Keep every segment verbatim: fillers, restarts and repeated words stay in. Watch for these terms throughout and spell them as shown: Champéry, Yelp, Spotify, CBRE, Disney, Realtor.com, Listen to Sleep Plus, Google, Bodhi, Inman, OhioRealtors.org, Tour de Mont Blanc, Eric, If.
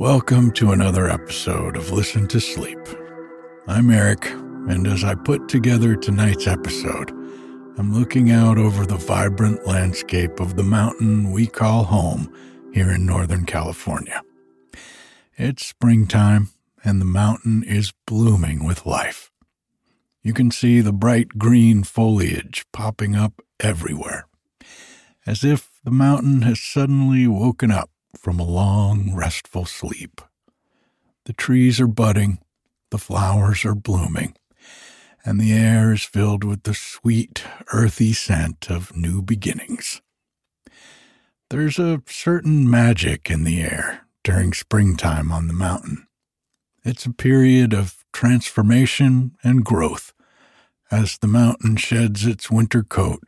Welcome to another episode of Listen to Sleep. I'm Eric, and as I put together tonight's episode, I'm looking out over the vibrant landscape of the mountain we call home here in Northern California. It's springtime, and the mountain is blooming with life. You can see the bright green foliage popping up everywhere, as if the mountain has suddenly woken up from a long, restful sleep. The trees are budding, the flowers are blooming, and the air is filled with the sweet, earthy scent of new beginnings. There's a certain magic in the air during springtime on the mountain. It's a period of transformation and growth as the mountain sheds its winter coat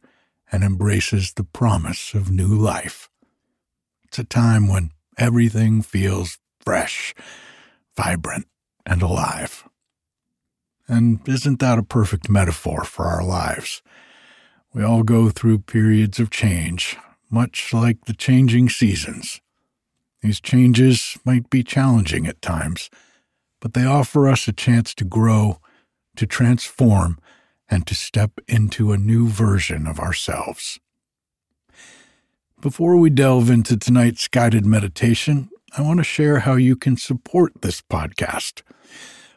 and embraces the promise of new life. It's a time when everything feels fresh, vibrant, and alive. And isn't that a perfect metaphor for our lives? We all go through periods of change, much like the changing seasons. These changes might be challenging at times, but they offer us a chance to grow, to transform, and to step into a new version of ourselves. Before we delve into tonight's guided meditation, I want to share how you can support this podcast.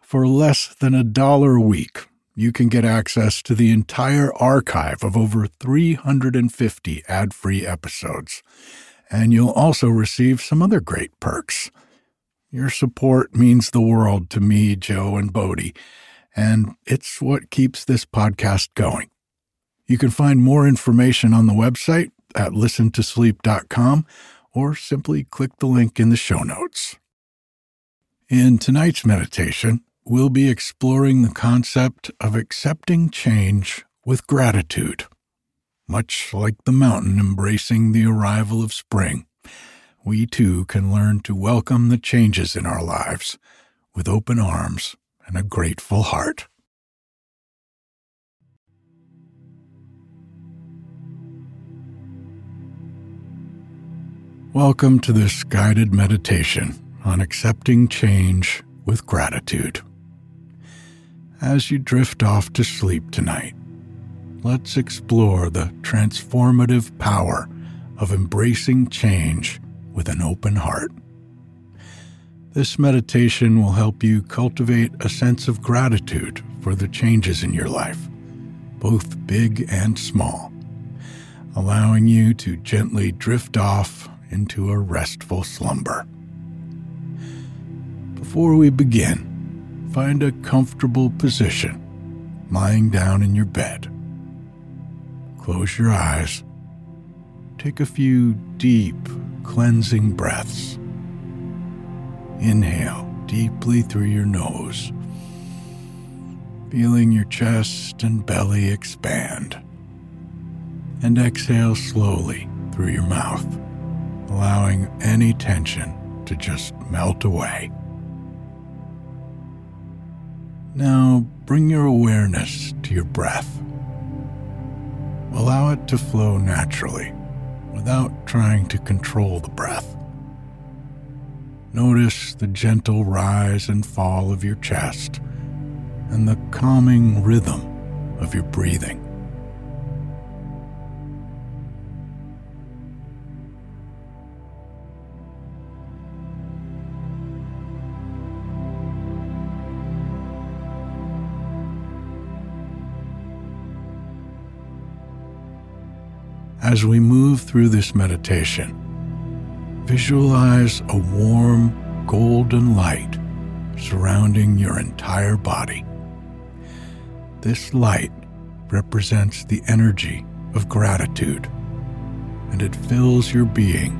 For less than a dollar a week, you can get access to the entire archive of over three hundred fifty ad-free episodes. And you'll also receive some other great perks. Your support means the world to me, Joe, and Bodhi, and it's what keeps this podcast going. You can find more information on the website at listen to sleep dot com, or simply click the link in the show notes. In tonight's meditation, we'll be exploring the concept of accepting change with gratitude. Much like the mountain embracing the arrival of spring, we too can learn to welcome the changes in our lives with open arms and a grateful heart. Welcome to this guided meditation on accepting change with gratitude. As you drift off to sleep tonight, let's explore the transformative power of embracing change with an open heart. This meditation will help you cultivate a sense of gratitude for the changes in your life, both big and small, allowing you to gently drift off into a restful slumber. Before we begin, find a comfortable position, lying down in your bed. Close your eyes. Take a few deep, cleansing breaths. Inhale deeply through your nose, feeling your chest and belly expand. And exhale slowly through your mouth, allowing any tension to just melt away. Now bring your awareness to your breath. Allow it to flow naturally, without trying to control the breath. Notice the gentle rise and fall of your chest and the calming rhythm of your breathing. As we move through this meditation, visualize a warm, golden light surrounding your entire body. This light represents the energy of gratitude, and it fills your being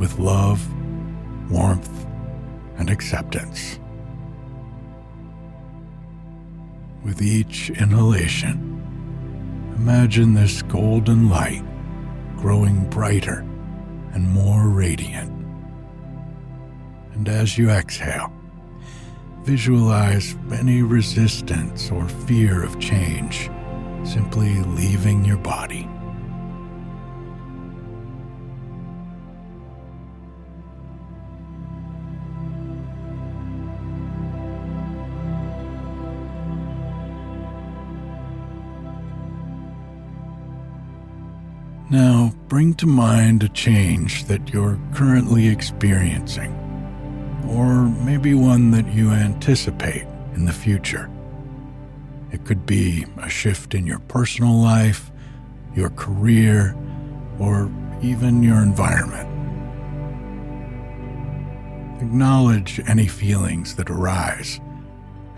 with love, warmth, and acceptance. With each inhalation, imagine this golden light growing brighter and more radiant. And as you exhale, visualize any resistance or fear of change simply leaving your body. Now, bring to mind a change that you're currently experiencing, or maybe one that you anticipate in the future. It could be a shift in your personal life, your career, or even your environment. Acknowledge any feelings that arise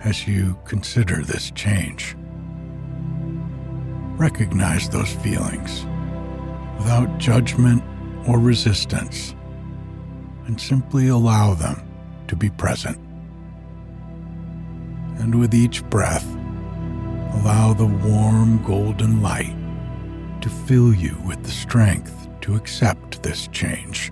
as you consider this change. Recognize those feelings without judgment or resistance, and simply allow them to be present. And with each breath, allow the warm golden light to fill you with the strength to accept this change.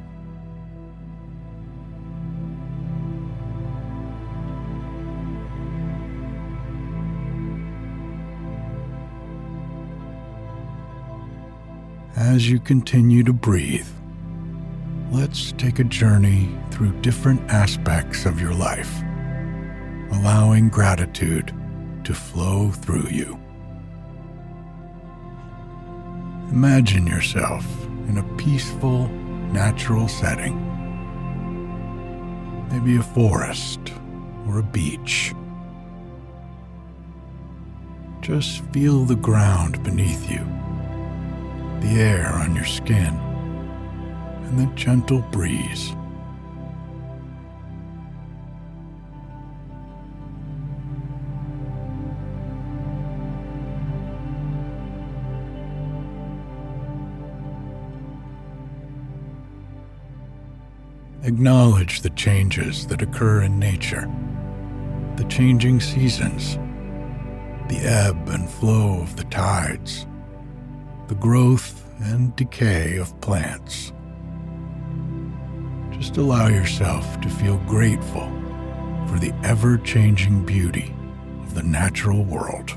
As you continue to breathe, let's take a journey through different aspects of your life, allowing gratitude to flow through you. Imagine yourself in a peaceful, natural setting, maybe a forest or a beach. Just feel the ground beneath you, the air on your skin, and the gentle breeze. Acknowledge the changes that occur in nature, the changing seasons, the ebb and flow of the tides, the growth and decay of plants. Just allow yourself to feel grateful for the ever-changing beauty of the natural world.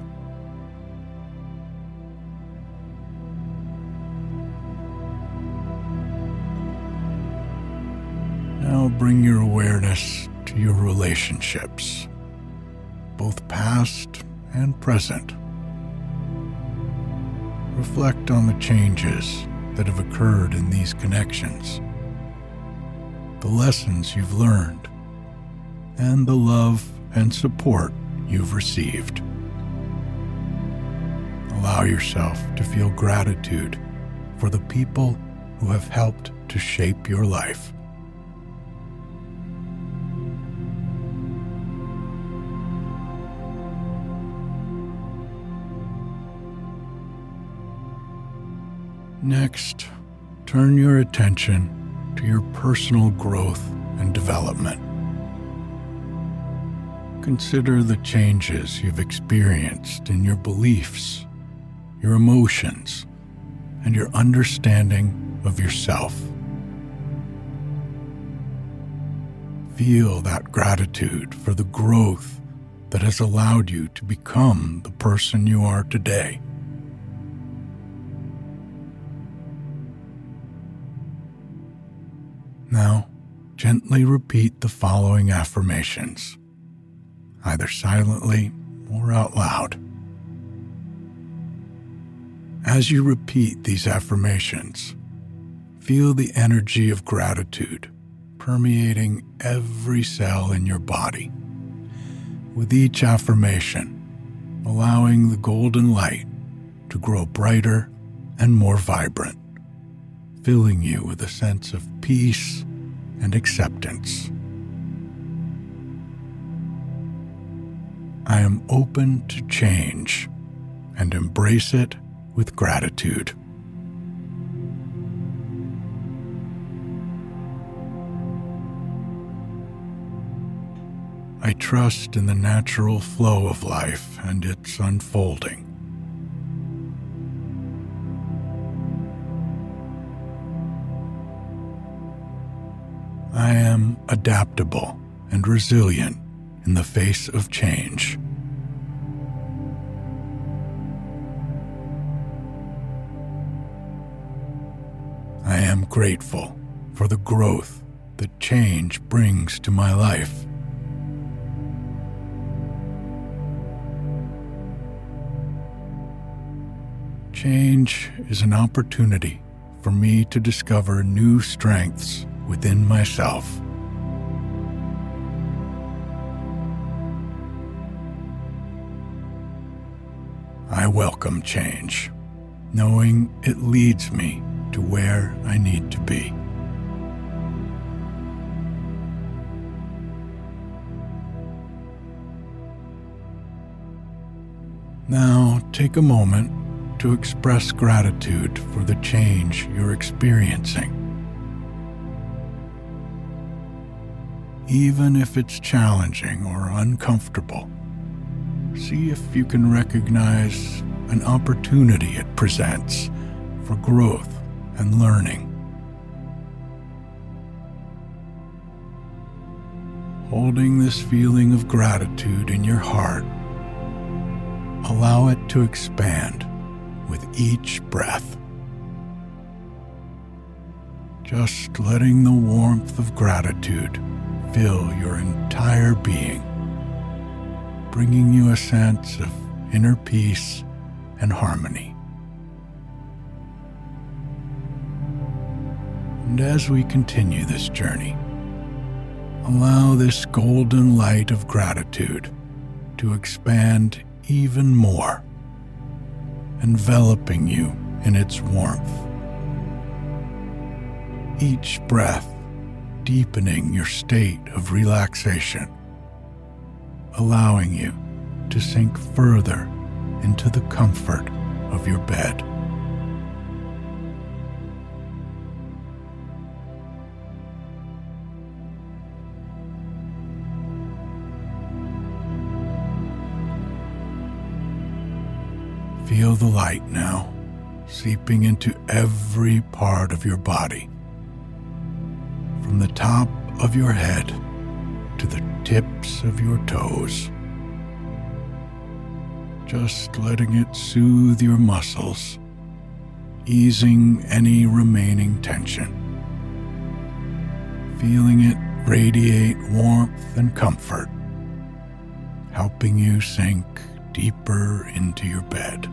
Now bring your awareness to your relationships, both past and present. Reflect on the changes that have occurred in these connections, the lessons you've learned, and the love and support you've received. Allow yourself to feel gratitude for the people who have helped to shape your life. Next, turn your attention to your personal growth and development. Consider the changes you've experienced in your beliefs, your emotions, and your understanding of yourself. Feel that gratitude for the growth that has allowed you to become the person you are today. Now, gently repeat the following affirmations, either silently or out loud. As you repeat these affirmations, feel the energy of gratitude permeating every cell in your body, with each affirmation allowing the golden light to grow brighter and more vibrant, filling you with a sense of peace and acceptance. I am open to change and embrace it with gratitude. I trust in the natural flow of life and its unfolding. I am adaptable and resilient in the face of change. I am grateful for the growth that change brings to my life. Change is an opportunity for me to discover new strengths within myself. I welcome change, knowing it leads me to where I need to be. Now, take a moment to express gratitude for the change you're experiencing. Even if it's challenging or uncomfortable, see if you can recognize an opportunity it presents for growth and learning. Holding this feeling of gratitude in your heart, allow it to expand with each breath. Just letting the warmth of gratitude fill your entire being, bringing you a sense of inner peace and harmony. And as we continue this journey, allow this golden light of gratitude to expand even more, enveloping you in its warmth. Each breath deepening your state of relaxation, allowing you to sink further into the comfort of your bed. Feel the light now seeping into every part of your body, from the top of your head to the tips of your toes. Just letting it soothe your muscles, easing any remaining tension. Feeling it radiate warmth and comfort, helping you sink deeper into your bed.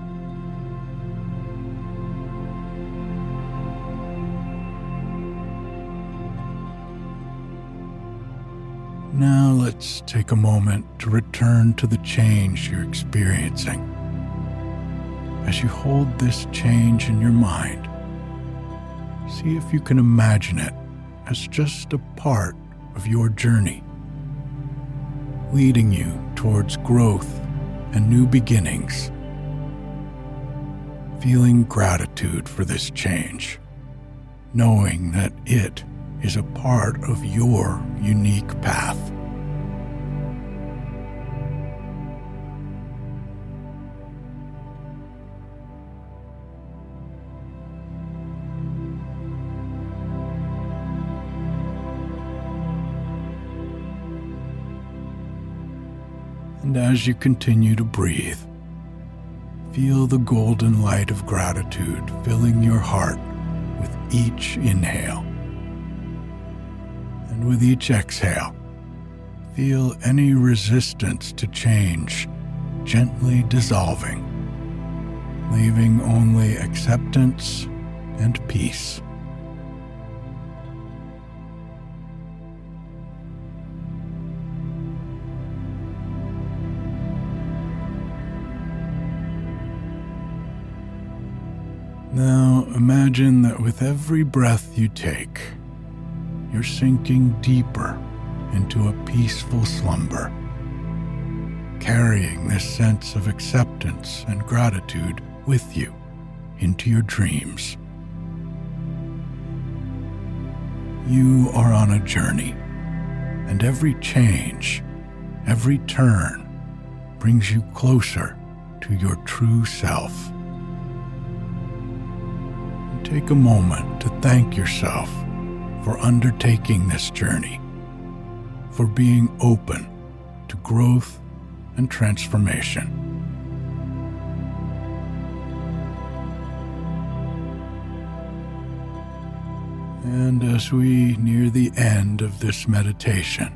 Now let's take a moment to return to the change you're experiencing. As you hold this change in your mind, see if you can imagine it as just a part of your journey, leading you towards growth and new beginnings. Feeling gratitude for this change, knowing that it is a part of your unique path. And as you continue to breathe, feel the golden light of gratitude filling your heart with each inhale. And with each exhale, feel any resistance to change gently dissolving, leaving only acceptance and peace. Now imagine that with every breath you take, you're sinking deeper into a peaceful slumber, carrying this sense of acceptance and gratitude with you into your dreams. You are on a journey, and every change, every turn, brings you closer to your true self. Take a moment to thank yourself for undertaking this journey, for being open to growth and transformation. And as we near the end of this meditation,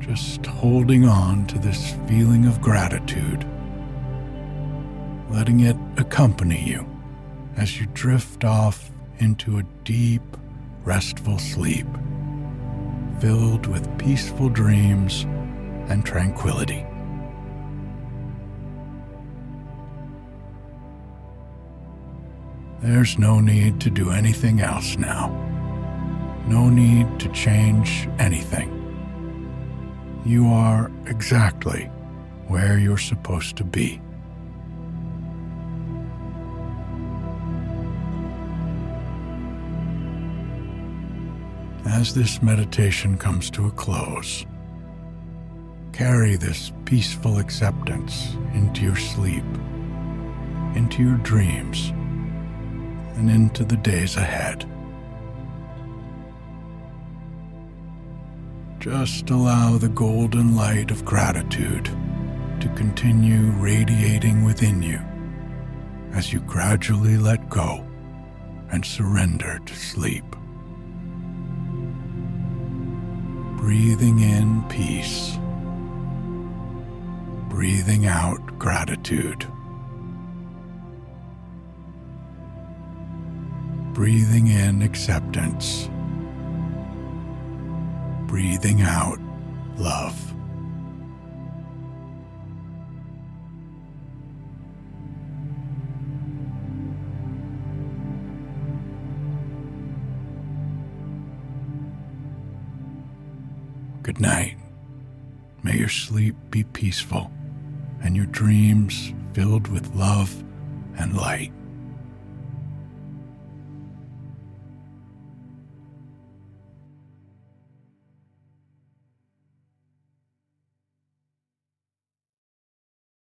just holding on to this feeling of gratitude, letting it accompany you as you drift off into a deep, restful sleep, filled with peaceful dreams and tranquility. There's no need to do anything else now. No need to change anything. You are exactly where you're supposed to be. As this meditation comes to a close, carry this peaceful acceptance into your sleep, into your dreams, and into the days ahead. Just allow the golden light of gratitude to continue radiating within you as you gradually let go and surrender to sleep. Breathing in peace, breathing out gratitude, breathing in acceptance, breathing out love. Good night. May your sleep be peaceful and your dreams filled with love and light.